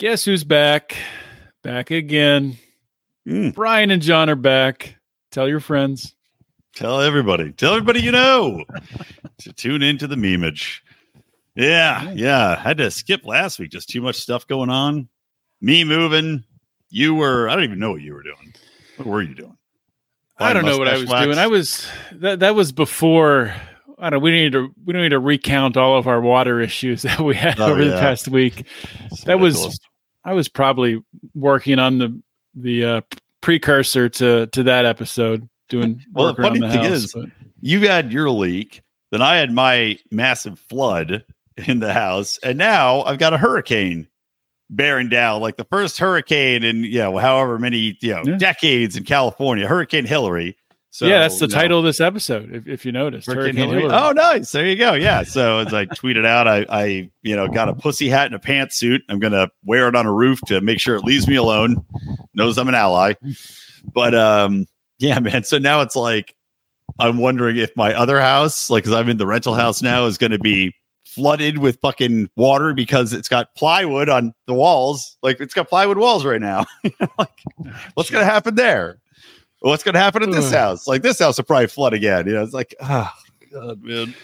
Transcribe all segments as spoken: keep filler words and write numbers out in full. Guess who's back? Back again. Mm. Brian and John are back. Tell your friends. Tell everybody. Tell everybody you know to tune into the memeage. Yeah, yeah. I had to skip last week. Just too much stuff going on. Me moving. You were, I don't even know what you were doing. What were you doing? Blind I don't know what I was wax. doing. I was, that, that was before, I don't know, we need to, we don't need to recount all of our water issues that we had oh, over yeah. the past week. That's that ridiculous. was, I was probably working on the, the uh, precursor to, to that episode. Doing well, the funny the thing house, is, but. you had your leak, then I had my massive flood in the house, and now I've got a hurricane bearing down like the first hurricane in you know however many you know yeah. decades in California, Hurricane Hillary. So yeah, that's the title know. of this episode. If, if you noticed, Hurricane, Hurricane Hillary. Hillary. Oh, nice. There you go. Yeah. So as I tweeted out, I I you know got a pussy hat and a pantsuit. I'm gonna wear it on a roof to make sure it leaves me alone. Knows I'm an ally, but um. Yeah, man. So now it's like, I'm wondering if my other house, like, because I'm in the rental house now, is going to be flooded with fucking water because it's got plywood on the walls. Like, it's got plywood walls right now. Like, what's going to happen there? What's going to happen at this house? Like, this house will probably flood again. You know, it's like, oh, God, man.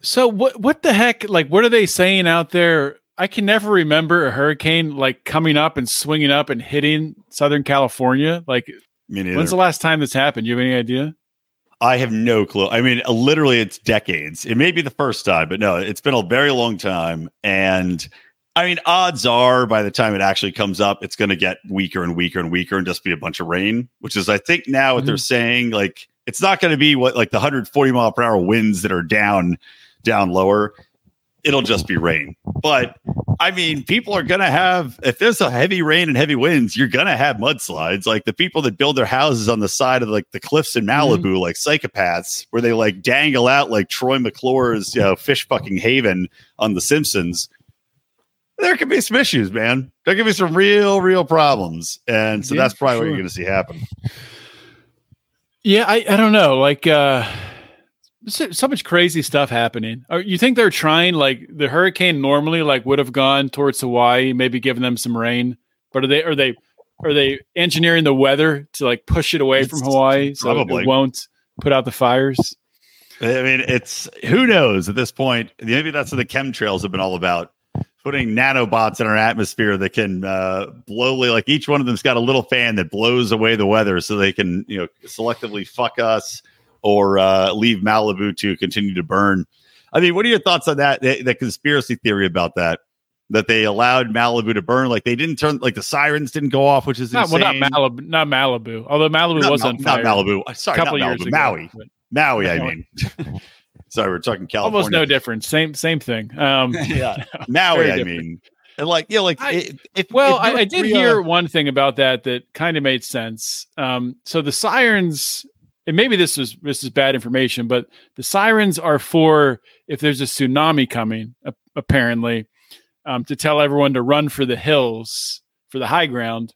So what, what the heck? Like, what are they saying out there? I can never remember a hurricane, like, coming up and swinging up and hitting Southern California. Like... When's the last time this happened? You have any idea? I have no clue. I mean, literally, it's decades. It may be the first time, but no, it's been a very long time. And I mean, odds are by the time it actually comes up, it's going to get weaker and weaker and weaker and just be a bunch of rain, which is, I think, now what mm-hmm. they're saying. Like, it's not going to be what like the one hundred forty mile per hour winds that are down, down lower. It'll just be rain. But I mean, people are going to have, if there's a heavy rain and heavy winds, you're going to have mudslides. Like the people that build their houses on the side of like the cliffs in Malibu, mm-hmm. like psychopaths, where they like dangle out like Troy McClure's you know, fish fucking haven on The Simpsons. There could be some issues, man. There could be some real, real problems. And so yeah, that's probably sure. what you're going to see happen. Yeah, I, I don't know. Like, uh, So, so much crazy stuff happening. Are, you think they're trying, like the hurricane normally like would have gone towards Hawaii, maybe giving them some rain, but are they are they are they engineering the weather to like push it away it's from Hawaii so probably. it won't put out the fires? I mean, it's who knows at this point. Maybe that's what the chemtrails have been all about, putting nanobots in our atmosphere that can uh, blowly like each one of them's got a little fan that blows away the weather, so they can you know selectively fuck us. Or uh, leave Malibu to continue to burn. I mean, what are your thoughts on that? The, the conspiracy theory about that, that they allowed Malibu to burn, like they didn't turn, like the sirens didn't go off, which is not, insane. Well, not Malibu, not Malibu. Although Malibu not, was not, on fire. Not Malibu. Sorry, not Malibu. Ago, Maui, but... Maui. I mean, sorry, we're talking California. Almost no difference. Same, same thing. Um, yeah, Maui. I different. mean, and like, yeah, like. I, if, if, well, if I, I did real... hear one thing about that that kind of made sense. Um, so the sirens. And maybe this is this is bad information, but the sirens are for if there's a tsunami coming, uh, apparently, um, to tell everyone to run for the hills, for the high ground.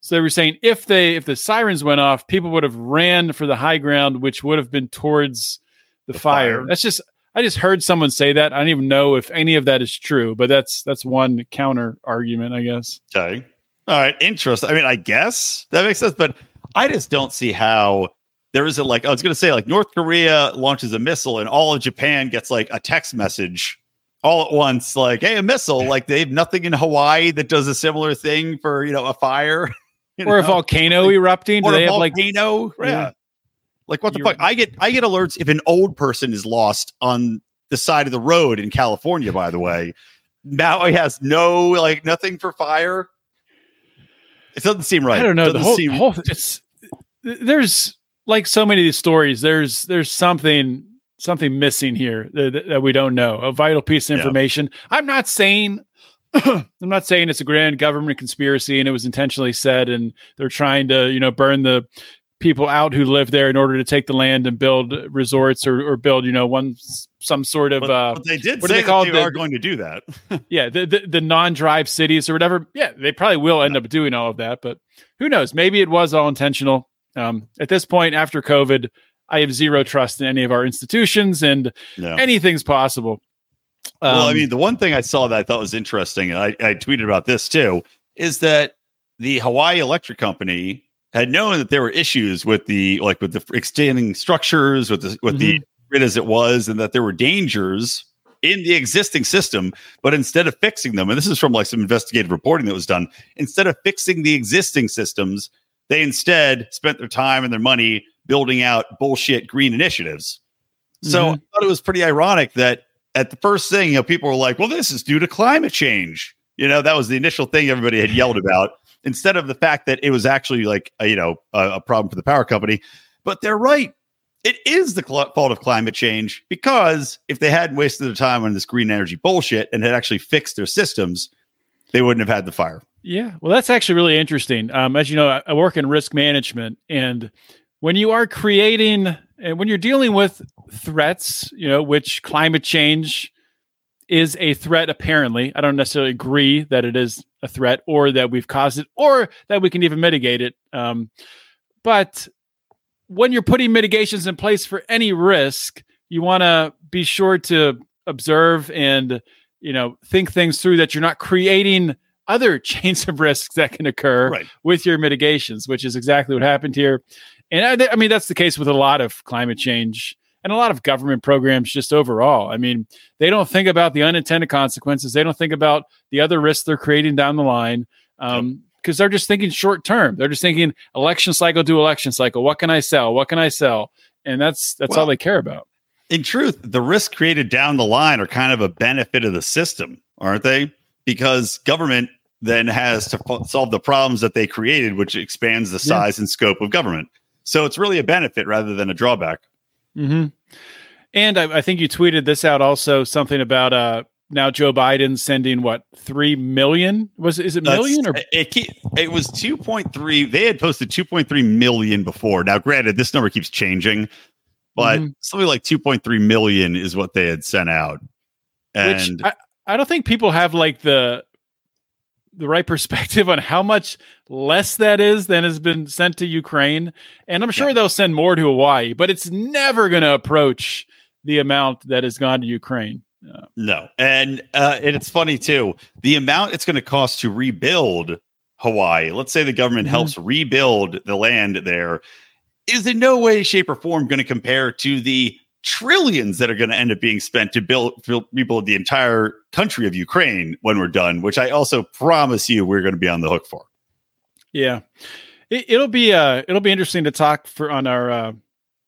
So they were saying if they if the sirens went off, people would have ran for the high ground, which would have been towards the, the fire. fire. That's just I just heard someone say that. I don't even know if any of that is true, but that's that's one counter argument, I guess. Okay, all right, interesting. I mean, I guess that makes sense, but I just don't see how. There isn't like, I was going to say like North Korea launches a missile and all of Japan gets like a text message all at once. Like, hey, a missile, like they have nothing in Hawaii that does a similar thing for, you know, a fire or know? a volcano like, erupting. Or Do they a have volcano? Like, yeah. yeah. Like what the You're, fuck? I get, I get alerts if an old person is lost on the side of the road in California, by the way. Maui has no, like nothing for fire. It doesn't seem right. I don't know. It the whole, seem, whole it's, there's, like so many of these stories, there's there's something something missing here that, that we don't know. A vital piece of information. Yeah. I'm not saying I'm not saying it's a grand government conspiracy and it was intentionally said and they're trying to, you know, burn the people out who live there in order to take the land and build resorts or, or build, you know, one some sort of. But, uh, but they did what say they, that they the, are going to do that. yeah, the, the the non-drive cities or whatever. Yeah, they probably will end yeah. up doing all of that. But who knows? Maybe it was all intentional. Um, at this point, after COVID, I have zero trust in any of our institutions and no. anything's possible. Um, well, I mean, the one thing I saw that I thought was interesting, and I, I tweeted about this too, is that the Hawaii Electric Company had known that there were issues with the, like with the extending structures, with the, with mm-hmm. the grid as it was, and that there were dangers in the existing system. But instead of fixing them, and this is from like some investigative reporting that was done, instead of fixing the existing systems, they instead spent their time and their money building out bullshit green initiatives. So mm-hmm. I thought it was pretty ironic that at the first thing, you know, people were like, well, this is due to climate change. You know, that was the initial thing everybody had yelled about, instead of the fact that it was actually like, a, you know, a, a problem for the power company. But they're right. It is the cl- fault of climate change, because if they hadn't wasted their time on this green energy bullshit and had actually fixed their systems, they wouldn't have had the fire. Yeah. Well, that's actually really interesting. Um, as you know, I, I work in risk management, and when you are creating and when you're dealing with threats, you know, which climate change is a threat, apparently. I don't necessarily agree that it is a threat or that we've caused it or that we can even mitigate it. Um, but when you're putting mitigations in place for any risk, you want to be sure to observe and, you know, think things through, that you're not creating other chains of risks that can occur right. with your mitigations, which is exactly what happened here. And I, th- I mean, that's the case with a lot of climate change and a lot of government programs just overall. I mean, they don't think about the unintended consequences. They don't think about the other risks they're creating down the line, um, because they're just thinking short term. They're just thinking election cycle to election cycle. What can I sell? What can I sell? And that's that's well, all they care about. In truth, the risks created down the line are kind of a benefit of the system, aren't they? Because government then has to f- solve the problems that they created, which expands the size yeah. and scope of government. So it's really a benefit rather than a drawback. Mm-hmm. And I, I think you tweeted this out also, something about uh, now Joe Biden sending what three million was is it million That's, or it, it it was two point three. They had posted two point three million before. Now, granted, this number keeps changing, but mm-hmm. something like two point three million is what they had sent out. And Which I, I don't think people have like the the right perspective on how much less that is than has been sent to Ukraine. And I'm sure yeah. they'll send more to Hawaii, but it's never going to approach the amount that has gone to Ukraine. No. no. And, uh, and it's funny too, the amount it's going to cost to rebuild Hawaii. Let's say the government mm-hmm. helps rebuild the land there, is in no way, shape or form going to compare to the trillions that are going to end up being spent to build, build rebuild the entire country of Ukraine when we're done, which I also promise you we're going to be on the hook for. Yeah, it, it'll be uh, it'll be interesting to talk for on our uh,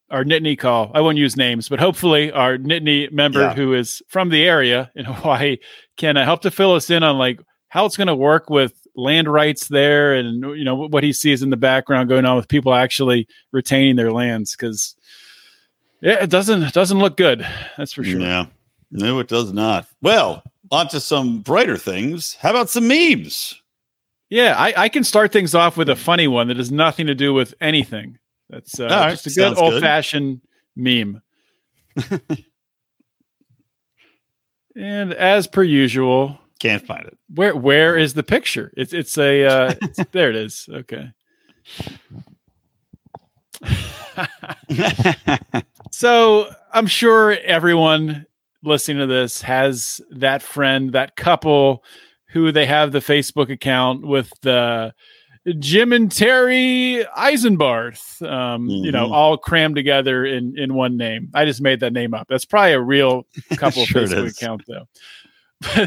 our Nittany call. I won't use names, but hopefully our Nittany member yeah. who is from the area in Hawaii can uh, help to fill us in on like how it's going to work with land rights there, and you know what he sees in the background going on with people actually retaining their lands, because. Yeah, it doesn't it doesn't look good. That's for sure. Yeah. No, it does not. Well, on to some brighter things. How about some memes? Yeah, I, I can start things off with a funny one that has nothing to do with anything. That's uh, right. just a good Sounds old-fashioned good. meme. And as per usual, can't find it. Where where is the picture? It's it's a uh, it's, there it is. Okay. So I'm sure everyone listening to this has that friend, that couple who they have the Facebook account with the Jim and Terry Eisenbarth, um, mm-hmm. you know, all crammed together in, in one name. I just made that name up. That's probably a real couple sure Facebook account though.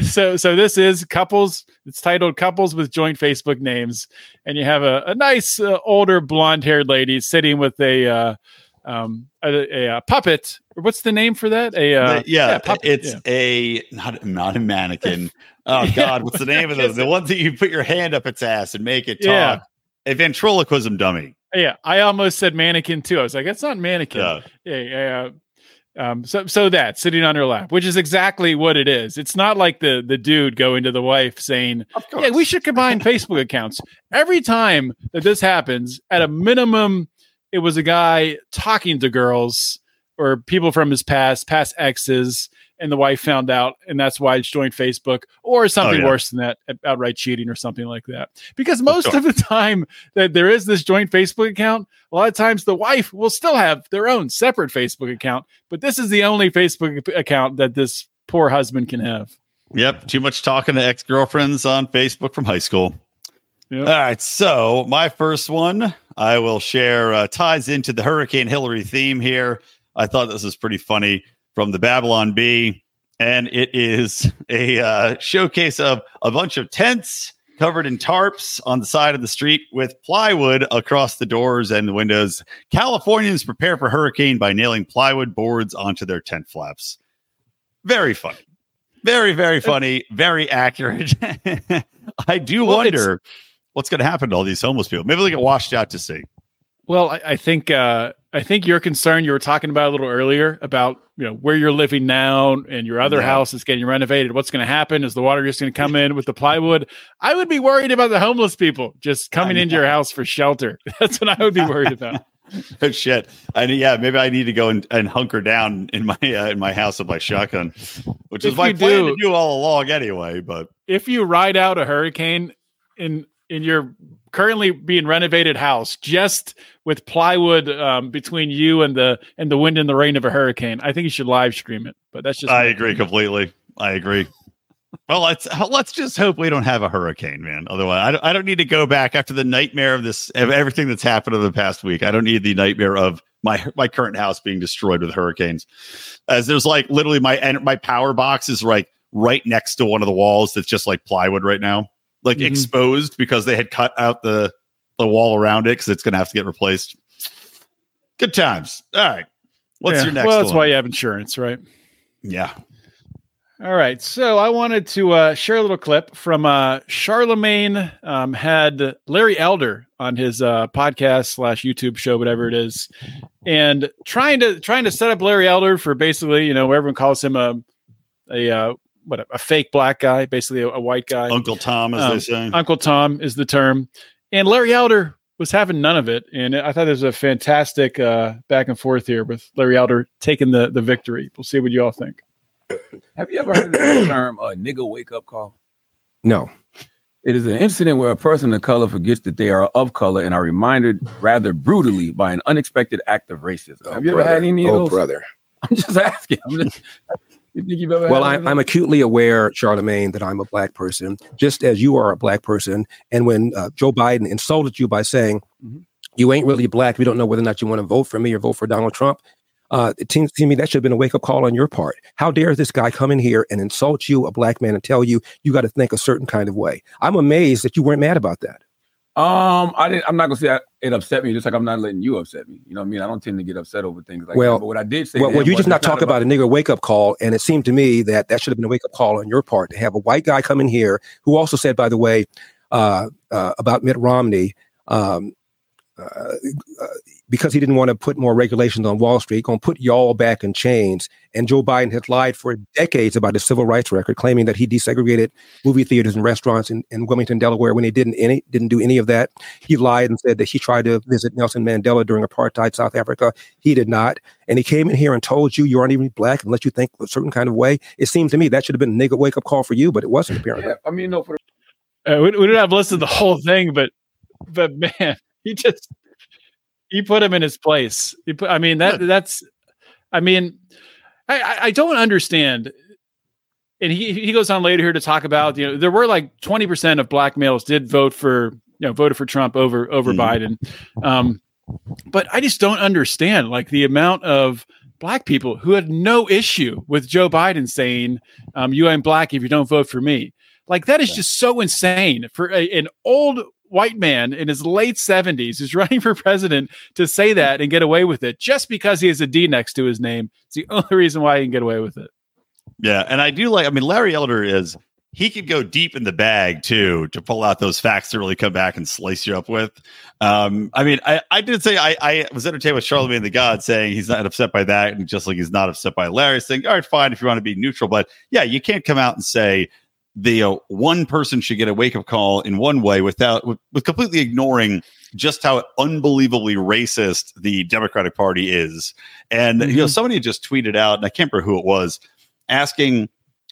So, so this is couples. It's titled Couples with Joint Facebook Names. And you have a, a nice uh, older blonde haired lady sitting with a, uh, um, a, a, a puppet. What's the name for that? A, uh, yeah, yeah it's yeah. a, not, not a mannequin. Oh yeah. God, what's the name of those? The one that you put your hand up its ass and make it talk. Yeah. A ventriloquism dummy. Yeah. I almost said mannequin too. I was like, that's not mannequin. Yeah. Yeah. yeah. Um, so, so that sitting on her lap, which is exactly what it is. It's not like the, the dude going to the wife saying, "Hey, we should combine Facebook accounts." Every time that this happens, at a minimum, it was a guy talking to girls or people from his past, past exes, and the wife found out, and that's why it's joined Facebook, or something oh, yeah. worse than that, outright cheating or something like that. Because most of the time that there is this joint Facebook account, a lot of times the wife will still have their own separate Facebook account, but this is the only Facebook account that this poor husband can have. Yep. Too much talking to ex-girlfriends on Facebook from high school. Yep. All right. So my first one I will share uh, ties into the Hurricane Hillary theme here. I thought this was pretty funny from the Babylon Bee. And it is a uh, showcase of a bunch of tents covered in tarps on the side of the street with plywood across the doors and the windows. Californians prepare for hurricane by nailing plywood boards onto their tent flaps. Very funny. Very, very funny. Very accurate. I do well, wonder what's going to happen to all these homeless people. Maybe they get washed out to sea. Well, I, I think uh, I think your concern you were talking about a little earlier about you know where you're living now and your other yeah. house is getting renovated. What's going to happen? Is the water just going to come in with the plywood? I would be worried about the homeless people just coming into your house for shelter. That's what I would be worried about. Oh shit! I yeah, maybe I need to go and, and hunker down in my uh, in my house with my shotgun, which is my plan to do all along anyway. But if you ride out a hurricane in in your currently being renovated house, just with plywood um, between you and the and the wind and the rain of a hurricane, I think you should live stream it. But that's just I agree opinion. completely. I agree. Well, let's let's just hope we don't have a hurricane, man. Otherwise, I don't, I don't need to go back after the nightmare of this of everything that's happened over the past week. I don't need the nightmare of my my current house being destroyed with hurricanes. As there's like literally my and my power box is like right next to one of the walls that's just like plywood right now, like mm-hmm. exposed because they had cut out the the wall around it because it's gonna have to get replaced. Good times. All right, what's yeah. your next? Well, that's one? Why you have insurance, right? Yeah. All right, so I wanted to uh, share a little clip from uh, Charlemagne um, had Larry Elder on his uh, podcast slash YouTube show, whatever it is, and trying to trying to set up Larry Elder for basically, you know, everyone calls him a a uh, what a fake black guy, basically a, a white guy. Uncle Tom, as um, they say. Uncle Tom is the term, and Larry Elder was having none of it, and I thought there was a fantastic uh, back and forth here with Larry Elder taking the the victory. We'll see what you all think. Have you ever heard the term a nigga wake-up call? No. It is an incident where a person of color forgets that they are of color and are reminded rather brutally by an unexpected act of racism. Oh, have you brother. ever had any of oh, those? Oh, brother. I'm just asking. I'm just, you think you've ever well, had I, I'm acutely aware, Charlemagne, that I'm a black person, just as you are a black person. And when uh, Joe Biden insulted you by saying, mm-hmm. you ain't really black, we don't know whether or not you want to vote for me or vote for Donald Trump, Uh, it seems to me that should have been a wake-up call on your part. How dare this guy come in here and insult you, a black man, and tell you you got to think a certain kind of way? I'm amazed that you weren't mad about that. Um, I didn't. I'm not gonna say I, it upset me, just like I'm not letting you upset me. You know what I mean? I don't tend to get upset over things like well, that. But what I did say, well, well you just not talk about, about a nigger wake-up call, and it seemed to me that that should have been a wake-up call on your part to have a white guy come in here who also said, by the way, uh, uh, about Mitt Romney. Um, Uh, uh, because he didn't want to put more regulations on Wall Street, going to put y'all back in chains. And Joe Biden has lied for decades about his civil rights record, claiming that he desegregated movie theaters and restaurants in, in Wilmington, Delaware, when he didn't any didn't do any of that. He lied and said that he tried to visit Nelson Mandela during apartheid South Africa. He did not. And he came in here and told you you aren't even black unless you think a certain kind of way. It seems to me that should have been a nigger wake-up call for you, but it wasn't apparently. Yeah, I mean, no, for the- uh, we, we didn't have listed the whole thing, but but man. He just, he put him in his place. He put, I mean, that that's, I mean, I, I don't understand. And he, he goes on later here to talk about, you know, there were like twenty percent of black males did vote for, you know, voted for Trump over, over mm. Biden. Um, but I just don't understand like the amount of black people who had no issue with Joe Biden saying, um, you ain't black if you don't vote for me. Like that is just so insane for a, an old white man in his late seventies who's running for president to say that and get away with it just because he has a D next to his name. It's the only reason why he can get away with it. Yeah. And I do like, I mean, Larry Elder is, he could go deep in the bag too, to pull out those facts to really come back and slice you up with. Um, I mean, I, I did say, I, I was entertained with Charlemagne the God saying he's not upset by that. And just like, he's not upset by Larry saying, all right, fine. If you want to be neutral, but yeah, you can't come out and say, the uh, one person should get a wake up call in one way without with, with completely ignoring just how unbelievably racist the Democratic Party is. And, mm-hmm. you know, somebody just tweeted out, and I can't remember who it was, asking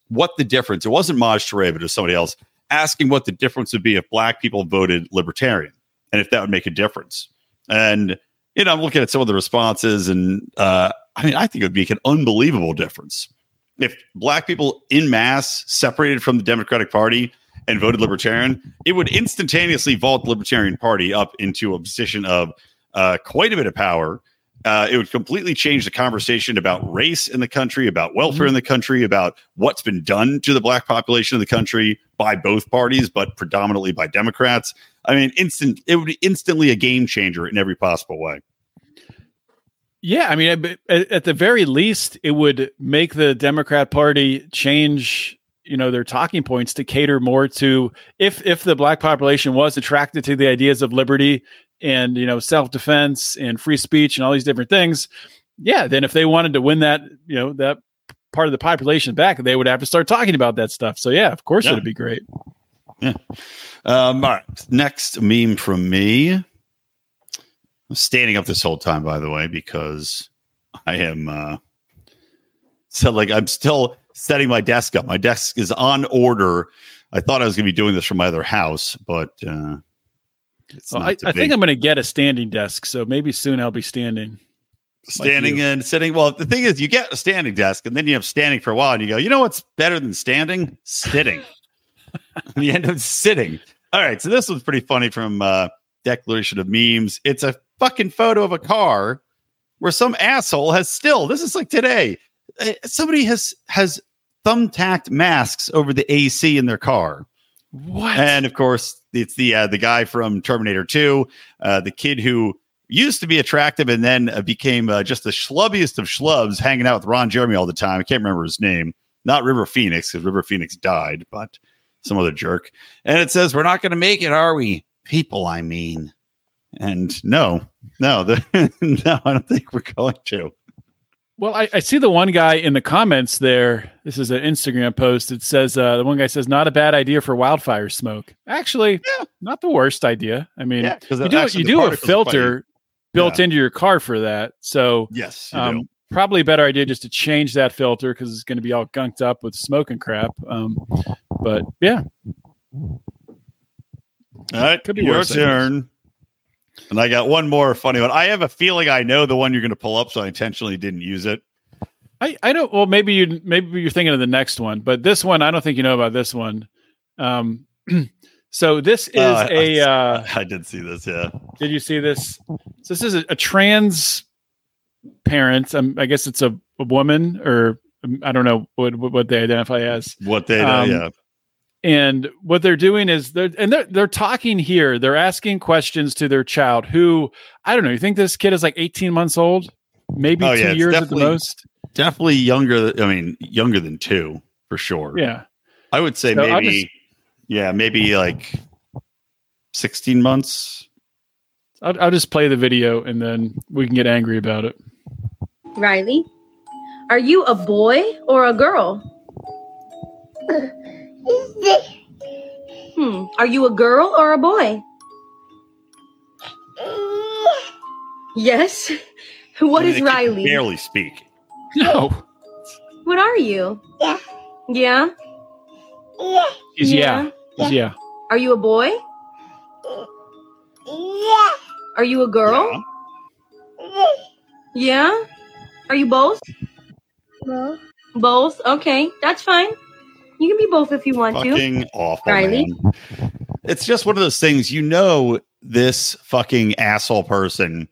what the difference. It wasn't Maj Ture, but it was somebody else asking what the difference would be if black people voted libertarian and if that would make a difference. And, you know, I'm looking at some of the responses and uh, I mean, I think it would make an unbelievable difference. If black people in mass separated from the Democratic Party and voted Libertarian, it would instantaneously vault the Libertarian Party up into a position of uh, quite a bit of power. Uh, it would completely change the conversation about race in the country, about welfare in the country, about what's been done to the black population of the country by both parties, but predominantly by Democrats. I mean, instant it would be instantly a game changer in every possible way. Yeah, I mean, at the very least, it would make the Democrat Party change, you know, their talking points to cater more to if if the black population was attracted to the ideas of liberty and, you know, self-defense and free speech and all these different things. Yeah. Then if they wanted to win that, you know, that part of the population back, they would have to start talking about that stuff. So yeah, of course yeah. It'd be great. Yeah. Um, all right. Next meme from me. I'm standing up this whole time, by the way, because I am, uh, so like, I'm still setting my desk up. My desk is on order. I thought I was going to be doing this from my other house, but, uh, Well, I, I think I'm going to get a standing desk, so maybe soon I'll be standing. Standing like and sitting. Well, the thing is, you get a standing desk, and then you have standing for a while, and you go, you know what's better than standing? Sitting. And you end up sitting. All right, so this one's pretty funny from uh, Declaration of Memes. It's a fucking photo of a car where some asshole has still, this is like today, uh, somebody has, has thumbtacked masks over the A C in their car. What? And of course, it's the uh, the guy from Terminator two, uh, the kid who used to be attractive and then uh, became uh, just the schlubbiest of schlubs, hanging out with Ron Jeremy all the time. I can't remember his name. Not River Phoenix, because River Phoenix died, but some other jerk. And it says, "We're not going to make it, are we, people?" I mean, and no, no, the, no, I don't think we're going to. Well, I, I see the one guy in the comments there. This is an Instagram post. It says, uh, the one guy says, not a bad idea for wildfire smoke. Actually, yeah. Not the worst idea. I mean, yeah, you do, you do a filter built yeah. into your car for that. So yes, um, probably a better idea just to change that filter because it's going to be all gunked up with smoke and crap. Um, but yeah. All right. Could be your worse turn. Things. And I got one more funny one. I have a feeling I know the one you're going to pull up, so I intentionally didn't use it. I, I don't. Well, maybe you maybe you're thinking of the next one, but this one I don't think you know about this one. Um, so this is uh, a. I, uh, I did see this. Yeah. Did you see this? So this is a, a trans parent. Um, I guess it's a, a woman, or I don't know what what they identify as. What they um, yeah. And what they're doing is they're and they're they're talking here. They're asking questions to their child who, I don't know, you think this kid is like eighteen months old? Maybe oh, two yeah, years at the most? Definitely younger. I mean, younger than two for sure. Yeah. I would say so maybe, just, yeah, maybe like sixteen months. I'll, I'll just play the video and then we can get angry about it. Riley, are you a boy or a girl? Hmm. Are you a girl or a boy? Yes. What I mean, is Riley? Can barely speak. No. What are you? Yeah. Yeah. Is yeah. Yeah. Is yeah. Are you a boy? Yeah. Are you a girl? Yeah. Yeah. Are you both? No. Both. Okay, that's fine. You can be both if you want fucking to. Fucking awful, Riley. Man. It's just one of those things. You know, this fucking asshole person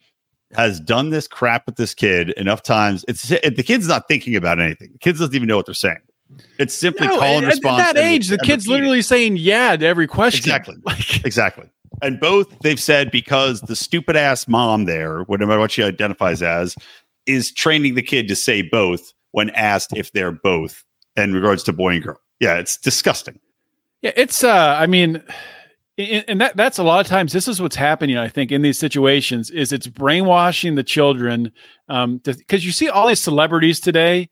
has done this crap with this kid enough times. It's it, the kid's not thinking about anything. The kid doesn't even know what they're saying. It's simply no, call and response. At that age, the kid's literally it. saying yeah to every question. Exactly. Like, exactly. And both they've said because the stupid ass mom there, whatever what she identifies as, is training the kid to say both when asked if they're both in regards to boy and girl. Yeah, it's disgusting. Yeah, it's, uh, I mean, and that that's a lot of times, this is what's happening, I think, in these situations, is it's brainwashing the children. Um, because you see all these celebrities today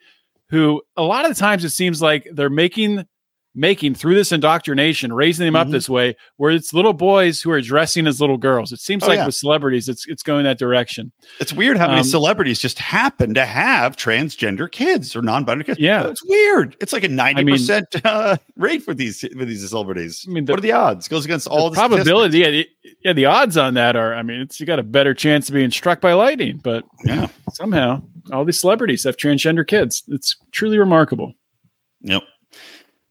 who a lot of the times it seems like they're making, making through this indoctrination, raising them mm-hmm. up this way, where it's little boys who are dressing as little girls. It seems oh, like yeah. with celebrities, it's it's going that direction. It's weird how um, many celebrities just happen to have transgender kids or non-binary kids. Yeah. It's weird. It's like a ninety percent I mean, uh, rate for these for these celebrities. I mean, the, what are the odds? It goes against all the probability. Yeah the, yeah, the odds on that are, I mean, it's you got a better chance of being struck by lightning, but yeah, somehow all these celebrities have transgender kids. It's truly remarkable. Yep.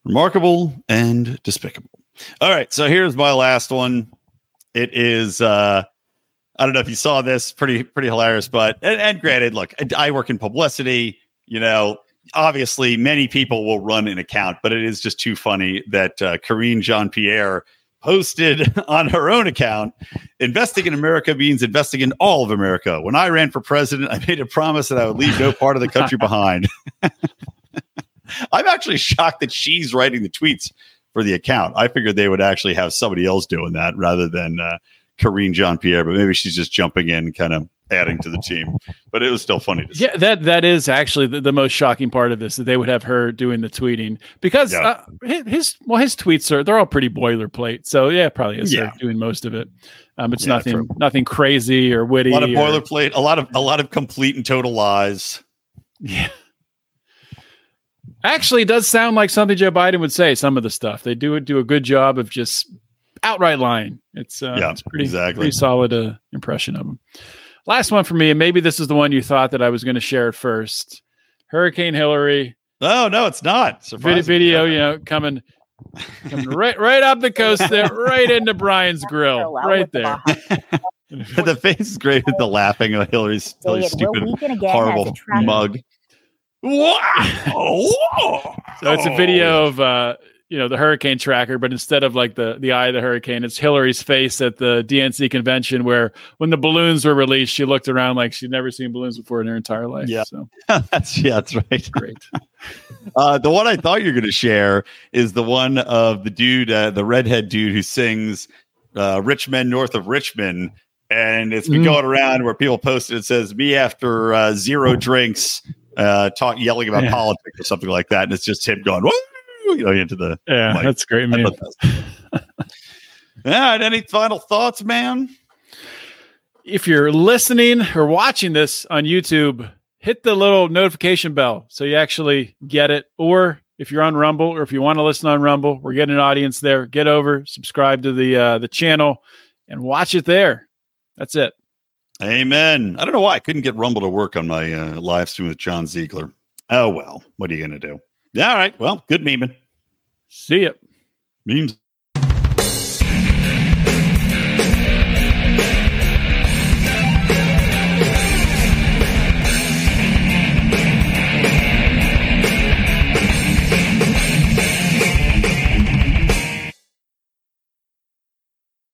Remarkable and despicable. All right. So here's my last one. It is, uh, I don't know if you saw this, pretty, pretty hilarious, but, and, and granted, look, I, I work in publicity, you know, obviously many people will run an account, but it is just too funny that uh, Karine Jean-Pierre posted on her own account, investing in America means investing in all of America. When I ran for president, I made a promise that I would leave no part of the country behind. I'm actually shocked that she's writing the tweets for the account. I figured they would actually have somebody else doing that rather than uh, Karine Jean-Pierre, but maybe she's just jumping in, kind of adding to the team. But it was still funny to see. Yeah, that that is actually the, the most shocking part of this, that they would have her doing the tweeting, because yeah. uh, his well his tweets are they're all pretty boilerplate. So yeah, probably is yeah. her doing most of it. Um, it's yeah, nothing true. nothing crazy or witty. A lot of boilerplate, a lot of a lot of complete and total lies. Yeah. Actually, it does sound like something Joe Biden would say. Some of the stuff they do do a good job of just outright lying. It's uh, yeah, it's pretty exactly. pretty solid uh, impression of him. Last one for me, and maybe this is the one you thought that I was going to share at first. Hurricane Hillary. Oh no, it's not. Surprising. Video, you know, coming, coming right right up the coast there, right into Brian's grill, right there. The face is great with the laughing of Hillary's, Hillary's stupid, horrible mug. Whoa. So it's a video of uh you know the hurricane tracker, but instead of like the the eye of the hurricane, it's Hillary's face at the D N C convention, where when the balloons were released, she looked around like she'd never seen balloons before in her entire life. Yeah, so that's yeah, that's right. Great. uh the one I thought you're going to share is the one of the dude, uh, the redhead dude who sings uh "Rich Men North of Richmond." And it's been going around where people posted, it says, me after uh, zero drinks, uh, talk, yelling about yeah. politics or something like that. And it's just him going, woo, you know, into the. Yeah, like, that's great, man. All right, any final thoughts, man? If you're listening or watching this on YouTube, hit the little notification bell so you actually get it. Or if you're on Rumble, or if you want to listen on Rumble, we're getting an audience there. Get over, subscribe to the uh, the channel, and watch it there. That's it. Amen. I don't know why I couldn't get Rumble to work on my uh, live stream with John Ziegler. Oh, well, what are you going to do? All right. Well, good memeing. See ya. Memes.